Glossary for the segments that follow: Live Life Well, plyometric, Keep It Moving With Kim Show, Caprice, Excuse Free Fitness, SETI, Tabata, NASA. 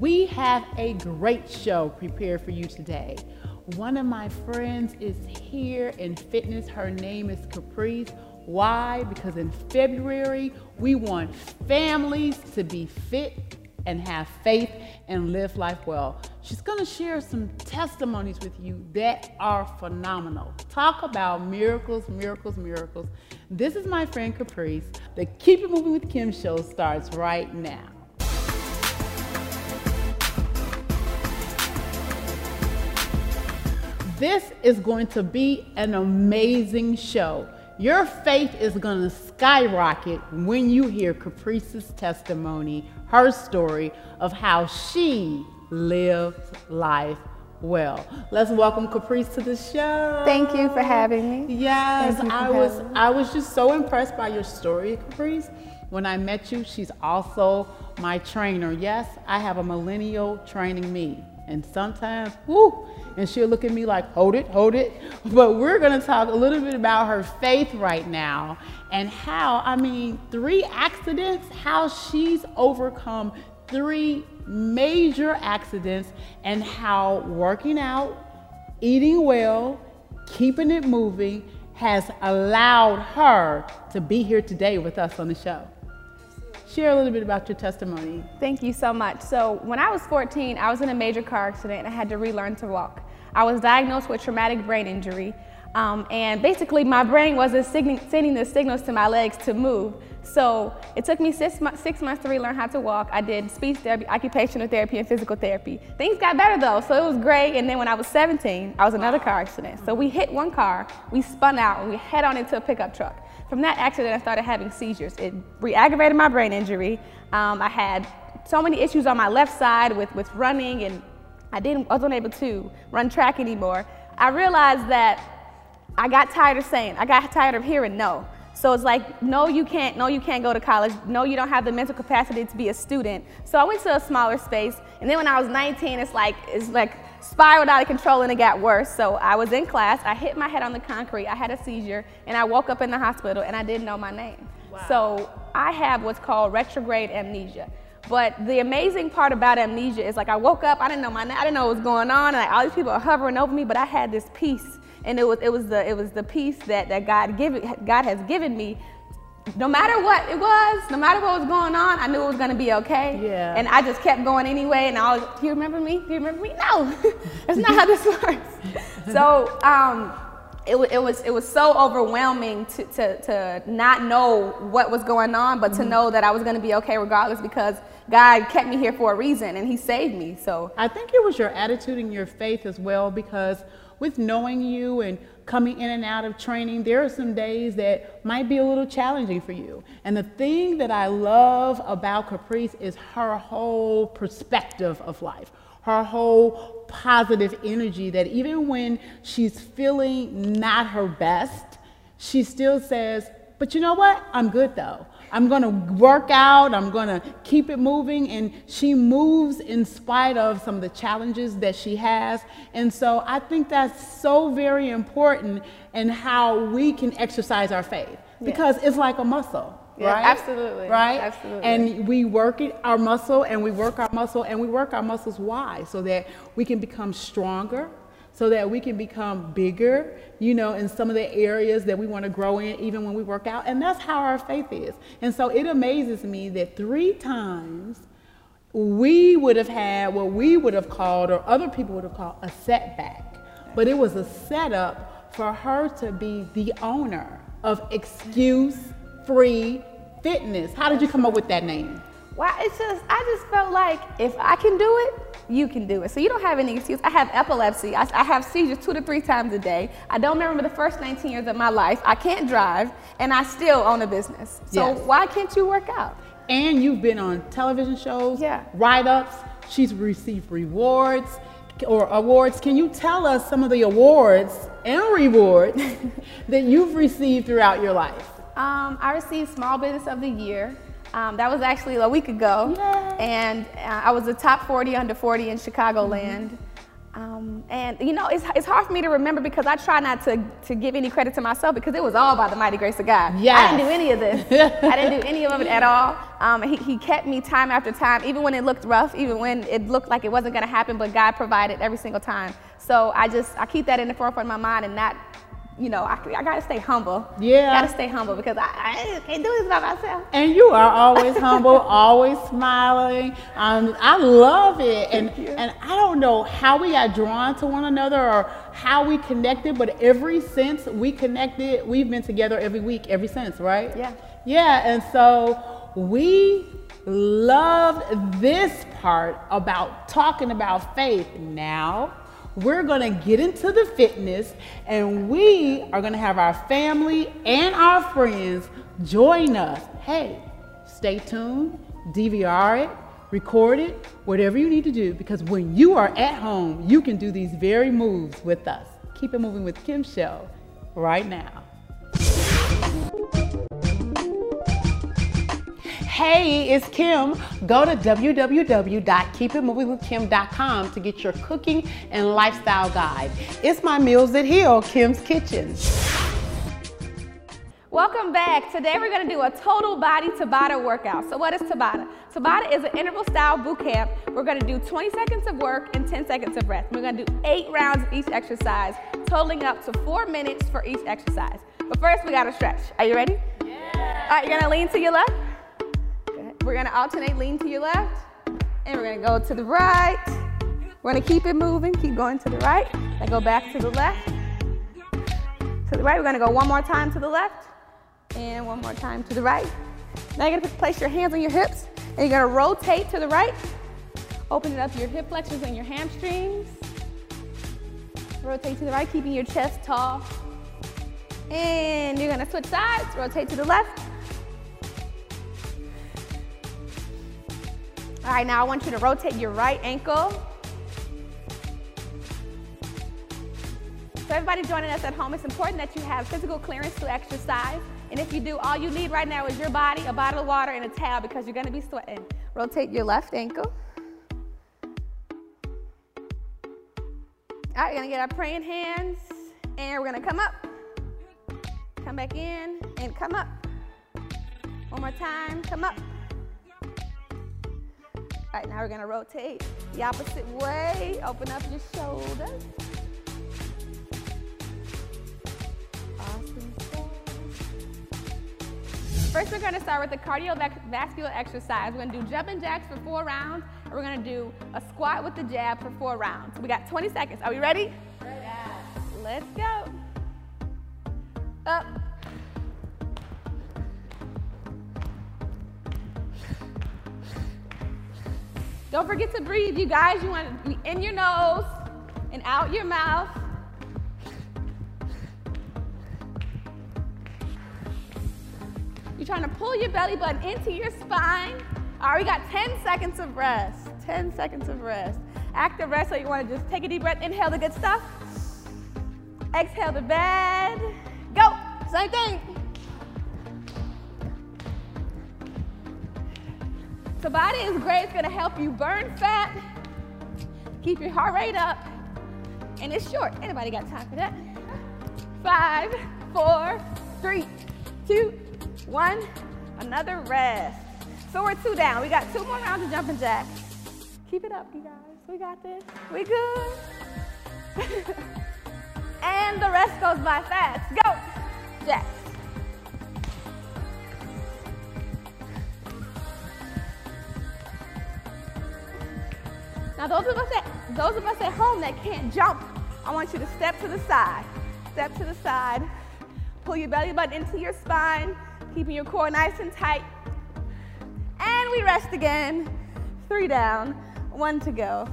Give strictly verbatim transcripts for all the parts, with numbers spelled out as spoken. We have a great show prepared for you today. One of my friends is here in fitness. Her name is Caprice. Why? Because in February, we want families to be fit and have faith and live life well. She's gonna share some testimonies with you that are phenomenal. Talk about miracles, miracles, miracles. This is my friend Caprice. The Keep It Moving with Kim show starts right now. This is going to be an amazing show. Your faith is going to skyrocket when you hear Caprice's testimony, her story of how she lived life well. Let's welcome Caprice to the show. Thank you for having me. Yes, I was I was just so impressed by your story, Caprice. When I met you, she's also my trainer. Yes, I have a millennial training me. And sometimes, whoo, and she'll look at me like, hold it, hold it. But we're gonna talk a little bit about her faith right now and how, I mean, three accidents, how she's overcome three major accidents and how working out, eating well, keeping it moving has allowed her to be here today with us on the show. Share a little bit about your testimony. Thank you so much. So when I was fourteen, I was in a major car accident and I had to relearn to walk. I was diagnosed with traumatic brain injury. Um, and basically my brain wasn't sending the signals to my legs to move. So it took me six, six months to relearn how to walk. I did speech therapy, occupational therapy, and physical therapy. Things got better though, so it was great. And then when I was seventeen, I was in another car accident. So we hit one car, we spun out, and we head on into a pickup truck. From that accident, I started having seizures. It re-aggravated my brain injury. Um, I had so many issues on my left side with, with running, and I didn't, I wasn't able to run track anymore. I realized that I got tired of saying, I got tired of hearing no. So it's like, no, you can't, no, you can't go to college. No, you don't have the mental capacity to be a student. So I went to a smaller space, and then when I was nineteen, it's like, it's like, spiraled out of control and it got worse. So I was in class, I hit my head on the concrete, I had a seizure, and I woke up in the hospital and I didn't know my name. Wow. So I have what's called retrograde amnesia. But the amazing part about amnesia is like I woke up, I didn't know my name, I didn't know what was going on, and like all these people are hovering over me, but I had this peace. And it was it was the it was the peace that, that God give God has given me. No matter what it was, no matter what was going on, I knew it was going to be okay. Yeah. And I just kept going anyway. And I was, do you remember me? Do you remember me? No, that's not how this works. So um, it, it was it was so overwhelming to, to, to not know what was going on, but mm-hmm. to know that I was going to be okay regardless because God kept me here for a reason and he saved me. So I think it was your attitude and your faith as well, because with knowing you and coming in and out of training, there are some days that might be a little challenging for you. And the thing that I love about Caprice is her whole perspective of life, her whole positive energy that even when she's feeling not her best, she still says, but you know what? I'm good though. I'm gonna work out, I'm gonna keep it moving, and she moves in spite of some of the challenges that she has. And so I think that's so very important in how we can exercise our faith, because yes. it's like a muscle, yes, right? Absolutely, right? Absolutely. And we work it, our muscle, and we work our muscle, and we work our muscles, why? So that we can become stronger, so that we can become bigger, you know, in some of the areas that we want to grow in, even when we work out. And that's how our faith is. And so it amazes me that three times we would have had what we would have called, or other people would have called, a setback. But it was a setup for her to be the owner of Excuse Free Fitness. How did you come up with that name? Wow, it's just, I just felt like if I can do it, you can do it. So you don't have any excuse. I have epilepsy. I, I have seizures two to three times a day. I don't remember the first nineteen years of my life. I can't drive, and I still own a business. So yes. why can't you work out? And you've been on television shows, yeah. write-ups. She's received rewards or awards. Can you tell us some of the awards and rewards that you've received throughout your life? Um, I received Small Business of the Year. Um, that was actually a week ago, Yay. and uh, I was the top forty under forty in Chicagoland. Mm-hmm. Um, and, you know, it's, it's hard for me to remember because I try not to, to give any credit to myself because it was all by the mighty grace of God. Yes. I didn't do any of this. I didn't do any of it at all. Um, he, he kept me time after time, even when it looked rough, even when it looked like it wasn't going to happen, but God provided every single time. So I just, I keep that in the forefront of my mind and not, you know, I, I got to stay humble. Yeah. Got to stay humble because I, I can't do this by myself. And you are always humble, always smiling. Um, I love it. And, and I don't know how we got drawn to one another or how we connected, but ever since we connected, we've been together every week, ever since, right? Yeah. Yeah. And so we loved this part about talking about faith. Now we're gonna get into the fitness, and we are gonna have our family and our friends join us. Hey, stay tuned, D V R it, record it, whatever you need to do, because when you are at home, you can do these very moves with us. Keep It Moving with Kim Show right now. Hey, it's Kim. Go to w w w dot keep it moving with kim dot com to get your cooking and lifestyle guide. It's my Meals That Heal, Kim's Kitchen. Welcome back. Today we're going to do a total body Tabata workout. So what is Tabata? Tabata is an interval style boot camp. We're going to do twenty seconds of work and ten seconds of rest. We're going to do eight rounds of each exercise, totaling up to four minutes for each exercise. But first we got to stretch. Are you ready? Yeah. All right, you're going to lean to your left. We're gonna alternate, lean to your left, and we're gonna go to the right. We're gonna keep it moving, keep going to the right, and go back to the left, to the right. We're gonna go one more time to the left, and one more time to the right. Now you're gonna place your hands on your hips, and you're gonna rotate to the right, opening up your hip flexors and your hamstrings. Rotate to the right, keeping your chest tall. And you're gonna switch sides, rotate to the left. All right, now I want you to rotate your right ankle. So everybody joining us at home, it's important that you have physical clearance to exercise. And if you do, all you need right now is your body, a bottle of water, and a towel because you're gonna be sweating. Rotate your left ankle. All right, we're gonna get our praying hands, and we're gonna come up. Come back in, and come up. One more time, come up. All right, now we're gonna rotate the opposite way. Open up your shoulders. Awesome. First, we're gonna start with the cardiovascular exercise. We're gonna do jumping jacks for four rounds, and we're gonna do a squat with the jab for four rounds. We got twenty seconds. Are we ready? Yeah. Let's go. Up. Don't forget to breathe, you guys. You want to be in your nose and out your mouth. You're trying to pull your belly button into your spine. All right, we got ten seconds of rest. ten seconds of rest. Active rest, so you want to just take a deep breath. Inhale the good stuff. Exhale the bad. Go, same thing. Tabata is great. It's gonna help you burn fat, keep your heart rate up, and it's short. Anybody got time for that? Five, four, three, two, one. Another rest. So we're two down. We got two more rounds of jumping jacks. Keep it up, you guys. We got this. We good. And the rest goes by fast. Go, jacks. Now those of us at, those of us at home that can't jump, I want you to step to the side. Step to the side. Pull your belly button into your spine, keeping your core nice and tight. And we rest again. Three down, one to go.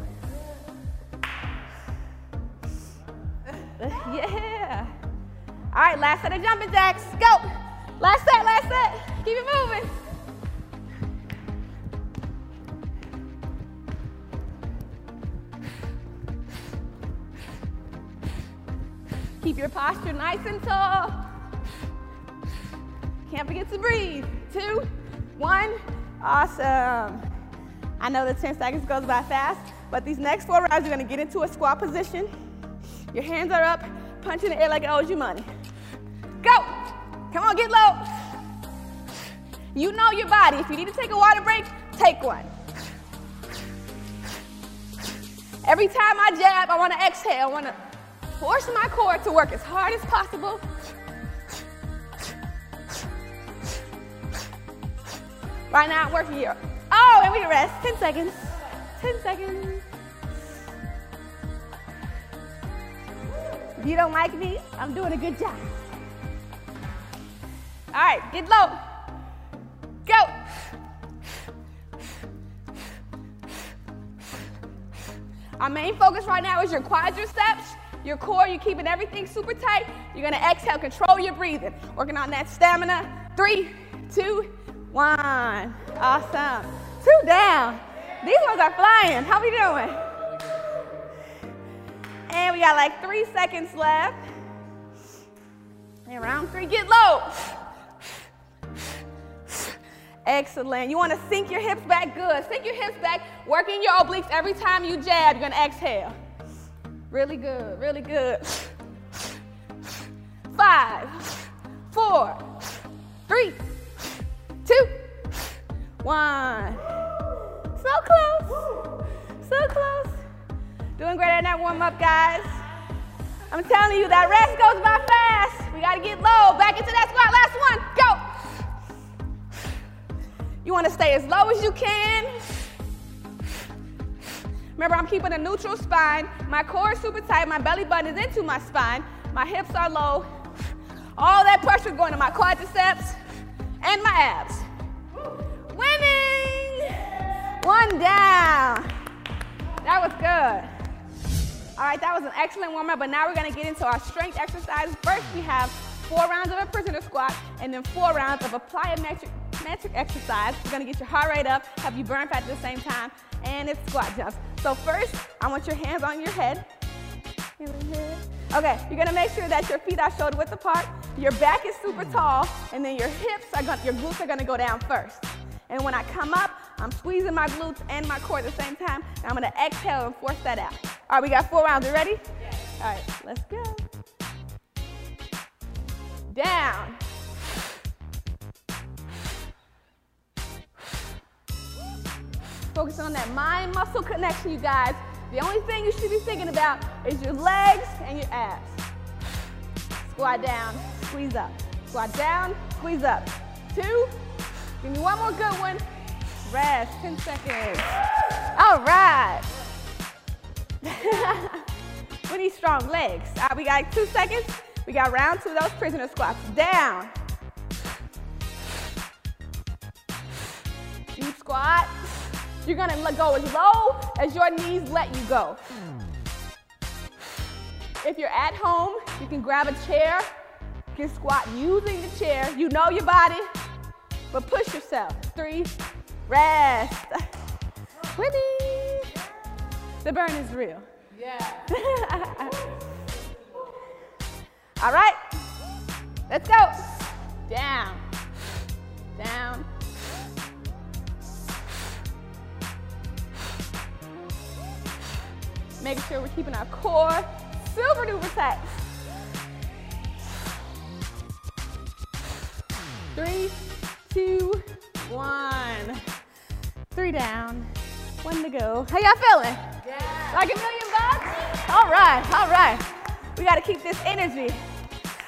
Yeah. All right, last set of jumping jacks. Go. Last set, last set. Keep it moving. Keep your posture nice and tall. Can't forget to breathe. Two, one, awesome. I know the ten seconds goes by fast, but these next four rounds, you're gonna get into a squat position. Your hands are up, punch in the air like it owes you money. Go, come on, get low. You know your body. If you need to take a water break, take one. Every time I jab, I wanna exhale, I wanna force my core to work as hard as possible. Right now, I'm working here. Oh, and we can rest, ten seconds, ten seconds. If you don't like me, I'm doing a good job. All right, get low, go. Our main focus right now is your quadriceps, your core, you're keeping everything super tight. You're gonna exhale, control your breathing. Working on that stamina, three, two, one, awesome. Two down. These ones are flying. How we doing? And we got like three seconds left. And round three, get low. Excellent. You want to sink your hips back good. Sink your hips back, working your obliques every time you jab. You're going to exhale. Really good, really good. Five, four, three, two, one. So close, so close. Doing great in that warm up, guys. I'm telling you, that rest goes by fast. We gotta get low, back into that squat, last one, go. You wanna stay as low as you can. Remember, I'm keeping a neutral spine. My core is super tight, my belly button is into my spine. My hips are low. All that pressure going to my quadriceps and my abs. Winning! One down. That was good. All right, that was an excellent warm-up, but now we're gonna get into our strength exercises. First, we have four rounds of a prisoner squat and then four rounds of a plyometric metric exercise. We're gonna get your heart rate up, have you burn fat at the same time, and it's squat jumps. So first, I want your hands on your head. Okay, you're gonna make sure that your feet are shoulder width apart, your back is super tall, and then your hips, are gonna, your glutes are gonna go down first. And when I come up, I'm squeezing my glutes and my core at the same time, and I'm gonna exhale and force that out. All right, we got four rounds, you ready? Yes. All right, let's go. Down. Focus on that mind-muscle connection, you guys. The only thing you should be thinking about is your legs and your abs. Squat down, squeeze up. Squat down, squeeze up. Two, give me one more good one. Rest, ten seconds. All right. We need strong legs. All right, we got like two seconds. We got round two of those prisoner squats. Down. Deep squat. You're gonna go as low as your knees let you go. If you're at home, you can grab a chair, you can squat using the chair. You know your body, but push yourself. Three, rest. Winning. The burn is real. Yeah. All right, let's go. Down, down. Making sure we're keeping our core super duper tight. Three, two, one. Three down, one to go. How y'all feeling? Yeah. Like a million bucks? All right, all right. We gotta keep this energy.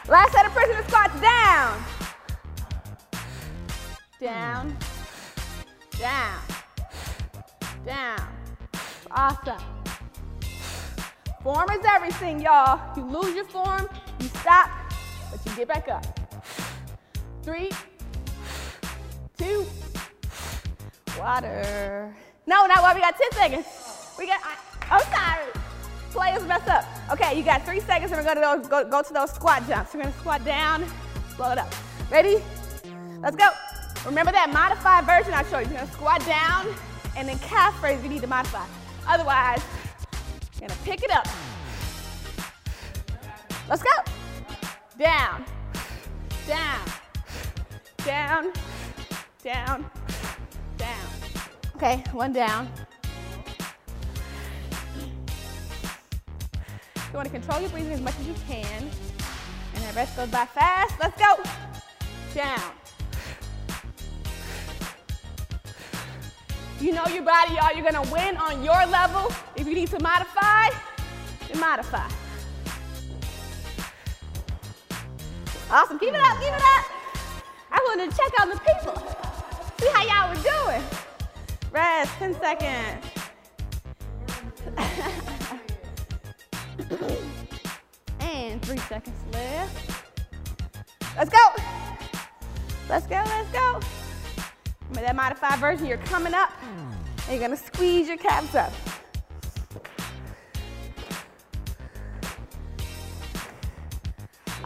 Last set of prisoner squats, down. Down, down, down. Awesome. Form is everything, y'all. You lose your form, you stop, but you get back up. Three, two, water. No, not water, we got ten seconds. We got, I'm sorry. Players mess up. Okay, you got three seconds and we're gonna go, go, go to those squat jumps. We're gonna squat down, slow it up. Ready? Let's go. Remember that modified version I showed you. You're gonna squat down and then calf raise, you need to modify. Otherwise, gonna pick it up. Let's go. Down, down, down, down, down. Okay, one down. You want to control your breathing as much as you can. And that breath goes by fast. Let's go. Down. You know your body, y'all. You're going to win on your level. If you need to modify, then modify. Awesome. Keep it up. Keep it up. I wanted to check on the people. See how y'all were doing. Rest. ten seconds. And three seconds left. Let's go. Let's go. Let's go. Remember that modified version. You're coming up. And you're going to squeeze your calves up.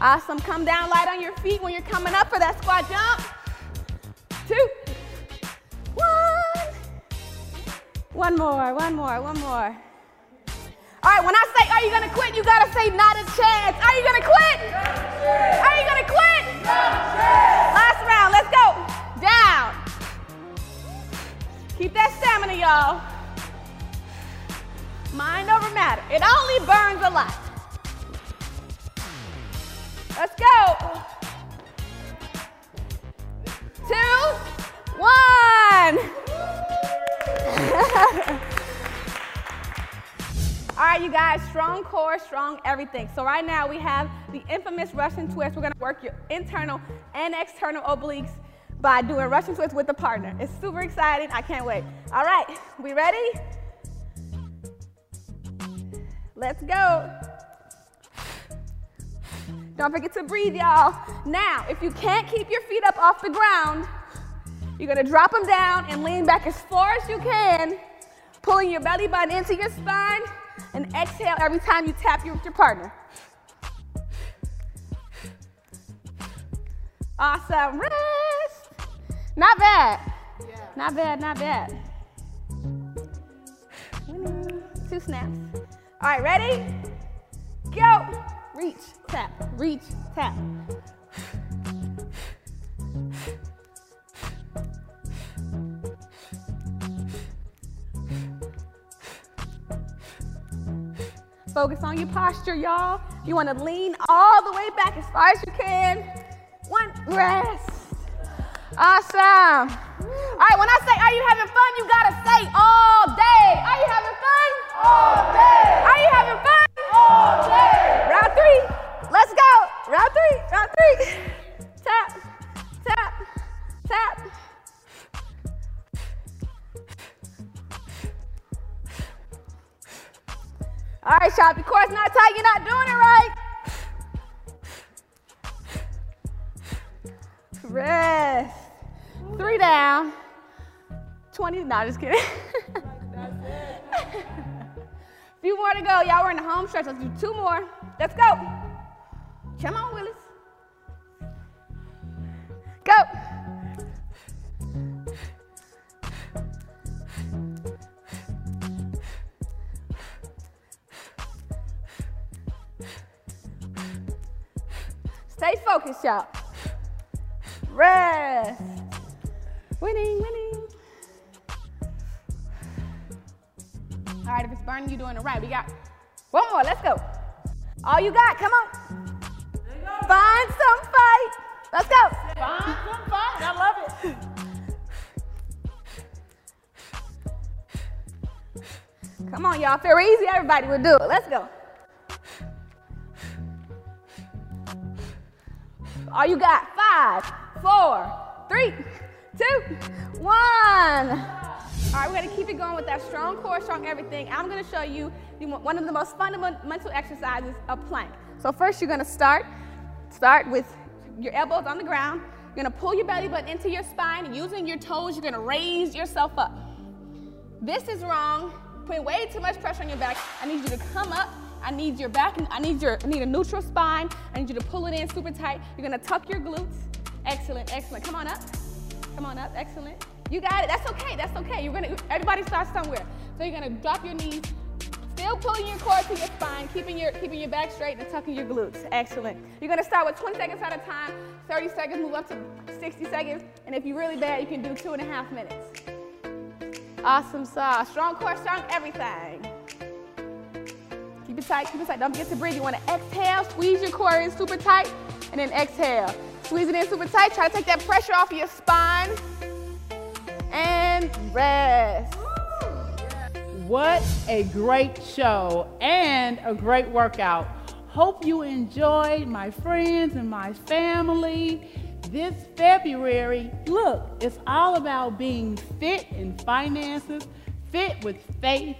Awesome. Come down light on your feet when you're coming up for that squat jump. Two. One. One more. One more. One more. All right, when I say, are you going to quit, you got to say, not a chance. Are you going to quit? Are you going to quit? Last round, let's go. Down. Keep that stamina, y'all. Mind over matter. It only burns a lot. Let's go. Two, one. All right, you guys, strong core, strong everything. So right now we have the infamous Russian twist. We're gonna work your internal and external obliques by doing Russian twists with a partner. It's super exciting, I can't wait. All right, we ready? Let's go. Don't forget to breathe, y'all. Now, if you can't keep your feet up off the ground, you're gonna drop them down and lean back as far as you can, pulling your belly button into your spine. And exhale every time you tap your, your partner. Awesome. Rest. Not bad. Yeah. Not bad, not bad. Two snaps. All right, ready? Go. Reach, tap, reach, tap. Focus on your posture, y'all. You want to lean all the way back as far as you can. One, rest. Awesome. All right, when I say, are you having fun? You got to say all day. Are you having fun? All day. Are you having fun? All day. Round three. Let's go. Round three. Round three. Tap, tap, tap. All right, y'all, if your core's not tight, you're not doing it right. Rest. Three down. twenty, no, just kidding. Few more to go, y'all, we're in the home stretch. Let's do two more. Let's go. Come on, Willis. Go. Stay focused, y'all. Rest. Winning, winning. All right, if it's burning, you're doing it right. We got one more. Let's go. All you got. Come on. Find some fight. Let's go. Find some fight. I love it. Come on, y'all. Feel easy. Everybody will do it. Let's go. All you got, five, four, three, two, one. All right, we're gonna keep it going with that strong core, strong everything. I'm gonna show you one of the most fundamental exercises, a plank. So first you're gonna start, start with your elbows on the ground. You're gonna pull your belly button into your spine. Using your toes, you're gonna raise yourself up. This is wrong, putting way too much pressure on your back. I need you to come up. I need your back, I need your, I need a neutral spine. I need you to pull it in super tight. You're gonna tuck your glutes. Excellent, excellent. Come on up. Come on up, excellent. You got it, that's okay, that's okay. You're gonna, everybody starts somewhere. So you're gonna drop your knees, still pulling your core to your spine, keeping your, keeping your back straight and tucking your glutes. Excellent. You're gonna start with twenty seconds at a time, thirty seconds, move up to sixty seconds. And if you're really bad, you can do two and a half minutes. Awesome sauce. Strong core, strong everything. Keep it tight, keep it tight. Don't forget to breathe. You want to exhale, squeeze your core in super tight, and then exhale. Squeeze it in super tight. Try to take that pressure off of your spine. And rest. What a great show and a great workout. Hope you enjoyed, my friends and my family. This February, look, it's all about being fit in finances, fit with faith,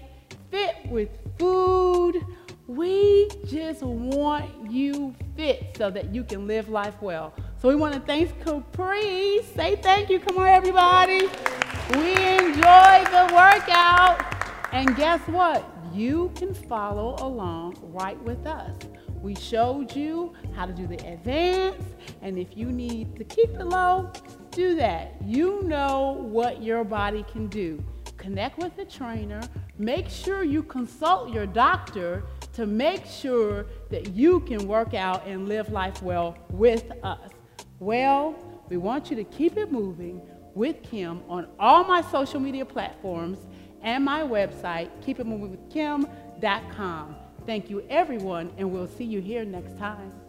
fit with food. We just want you fit so that you can live life well. So we want to thank Caprice. Say thank you. Come on, everybody. We enjoyed the workout. And guess what? You can follow along right with us. We showed you how to do the advance, and if you need to keep it low, do that. You know what your body can do. Connect with a trainer. Make sure you consult your doctor to make sure that you can work out and live life well with us. Well, we want you to keep it moving with Kim on all my social media platforms and my website, keep it moving with kim dot com. Thank you, everyone, and we'll see you here next time.